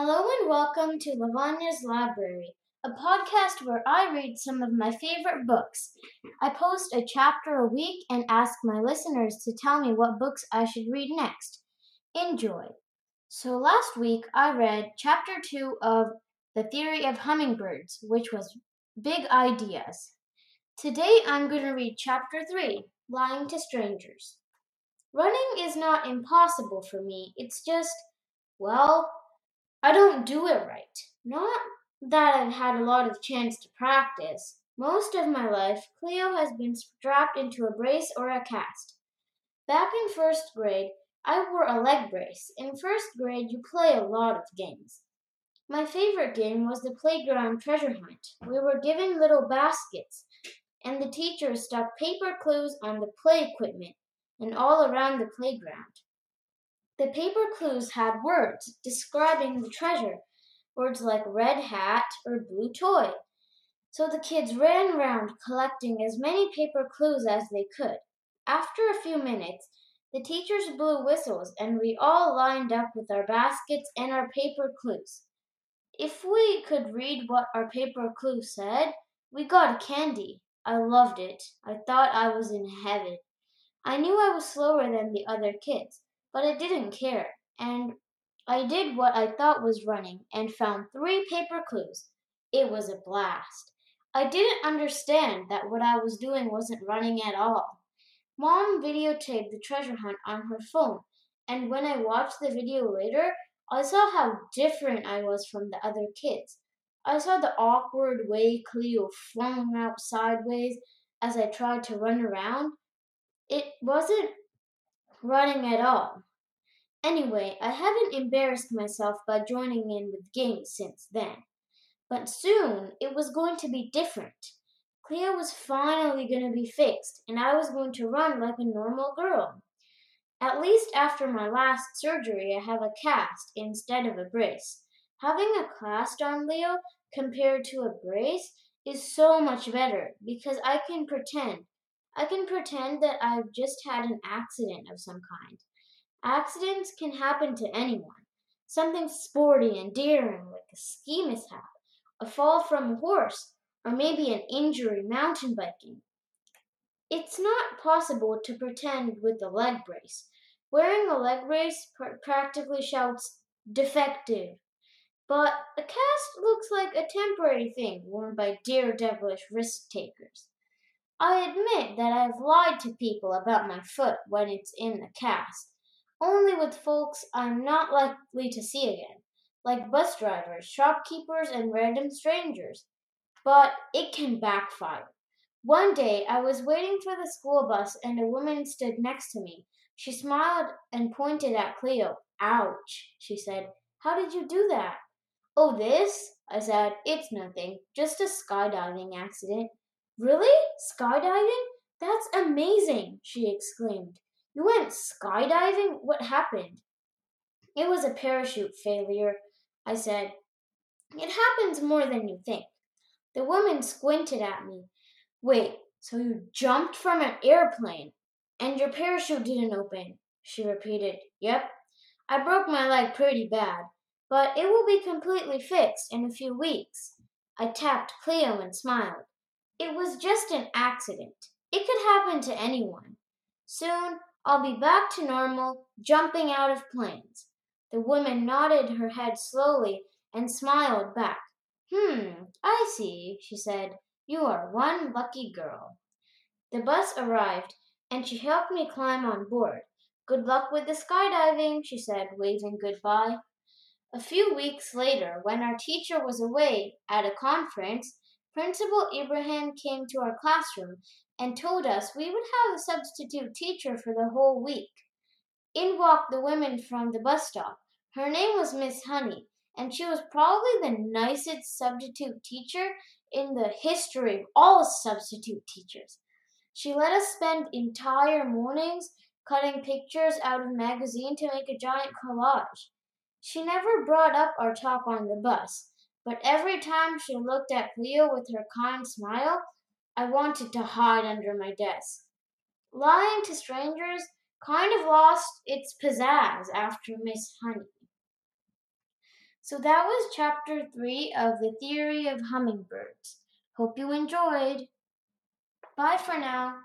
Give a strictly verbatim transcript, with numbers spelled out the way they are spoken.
Hello and welcome to Lavanya's Library, a podcast where I read some of my favorite books. I post a chapter a week and ask my listeners to tell me what books I should read next. Enjoy. So last week I read chapter two of The Theory of Hummingbirds, which was Big Ideas. Today I'm going to read chapter three, Lying to Strangers. Running is not impossible for me. It's just, well, I don't do it right. Not that I've had a lot of chance to practice. Most of my life, Cleo has been strapped into a brace or a cast. Back in first grade, I wore a leg brace. In first grade, you play a lot of games. My favorite game was the playground treasure hunt. We were given little baskets, and the teacher stuck paper clues on the play equipment and all around the playground. The paper clues had words describing the treasure, words like red hat or blue toy. So the kids ran around collecting as many paper clues as they could. After a few minutes, the teachers blew whistles and we all lined up with our baskets and our paper clues. If we could read what our paper clue said, we got a candy. I loved it. I thought I was in heaven. I knew I was slower than the other kids, but I didn't care, and I did what I thought was running and found three paper clues. It was a blast. I didn't understand that what I was doing wasn't running at all. Mom videotaped the treasure hunt on her phone, and when I watched the video later, I saw how different I was from the other kids. I saw the awkward way Cleo flung out sideways as I tried to run around. It wasn't running at all. Anyway, I haven't embarrassed myself by joining in with games since then. But soon, it was going to be different. Cleo was finally going to be fixed, and I was going to run like a normal girl. At least after my last surgery, I have a cast instead of a brace. Having a cast on Leo compared to a brace is so much better because I can pretend I can pretend that I've just had an accident of some kind. Accidents can happen to anyone. Something sporty and daring, like a ski mishap, a fall from a horse, or maybe an injury mountain biking. It's not possible to pretend with a leg brace. Wearing a leg brace pr- practically shouts, defective. But a cast looks like a temporary thing worn by daredevilish risk takers. I admit that I've lied to people about my foot when it's in a cast, only with folks I'm not likely to see again, like bus drivers, shopkeepers, and random strangers. But it can backfire. One day, I was waiting for the school bus and a woman stood next to me. She smiled and pointed at Cleo. Ouch, she said. How did you do that? Oh, this? I said. It's nothing, just a skydiving accident. Really? Skydiving? That's amazing, she exclaimed. You went skydiving? What happened? It was a parachute failure, I said. It happens more than you think. The woman squinted at me. Wait, so you jumped from an airplane and your parachute didn't open, she repeated. Yep. I broke my leg pretty bad, but it will be completely fixed in a few weeks. I tapped Cleo and smiled. It was just an accident. It could happen to anyone. Soon, I'll be back to normal, jumping out of planes. The woman nodded her head slowly and smiled back. Hmm, I see, she said. You are one lucky girl. The bus arrived, and she helped me climb on board. Good luck with the skydiving, she said, waving goodbye. A few weeks later, when our teacher was away at a conference, Principal Abraham came to our classroom and told us we would have a substitute teacher for the whole week. In walked the woman from the bus stop. Her name was Miss Honey, and she was probably the nicest substitute teacher in the history of all substitute teachers. She let us spend entire mornings cutting pictures out of magazines to make a giant collage. She never brought up our talk on the bus, but every time she looked at Cleo with her kind smile, I wanted to hide under my desk. Lying to strangers kind of lost its pizzazz after Miss Honey. So that was chapter three of The Theory of Hummingbirds. Hope you enjoyed. Bye for now.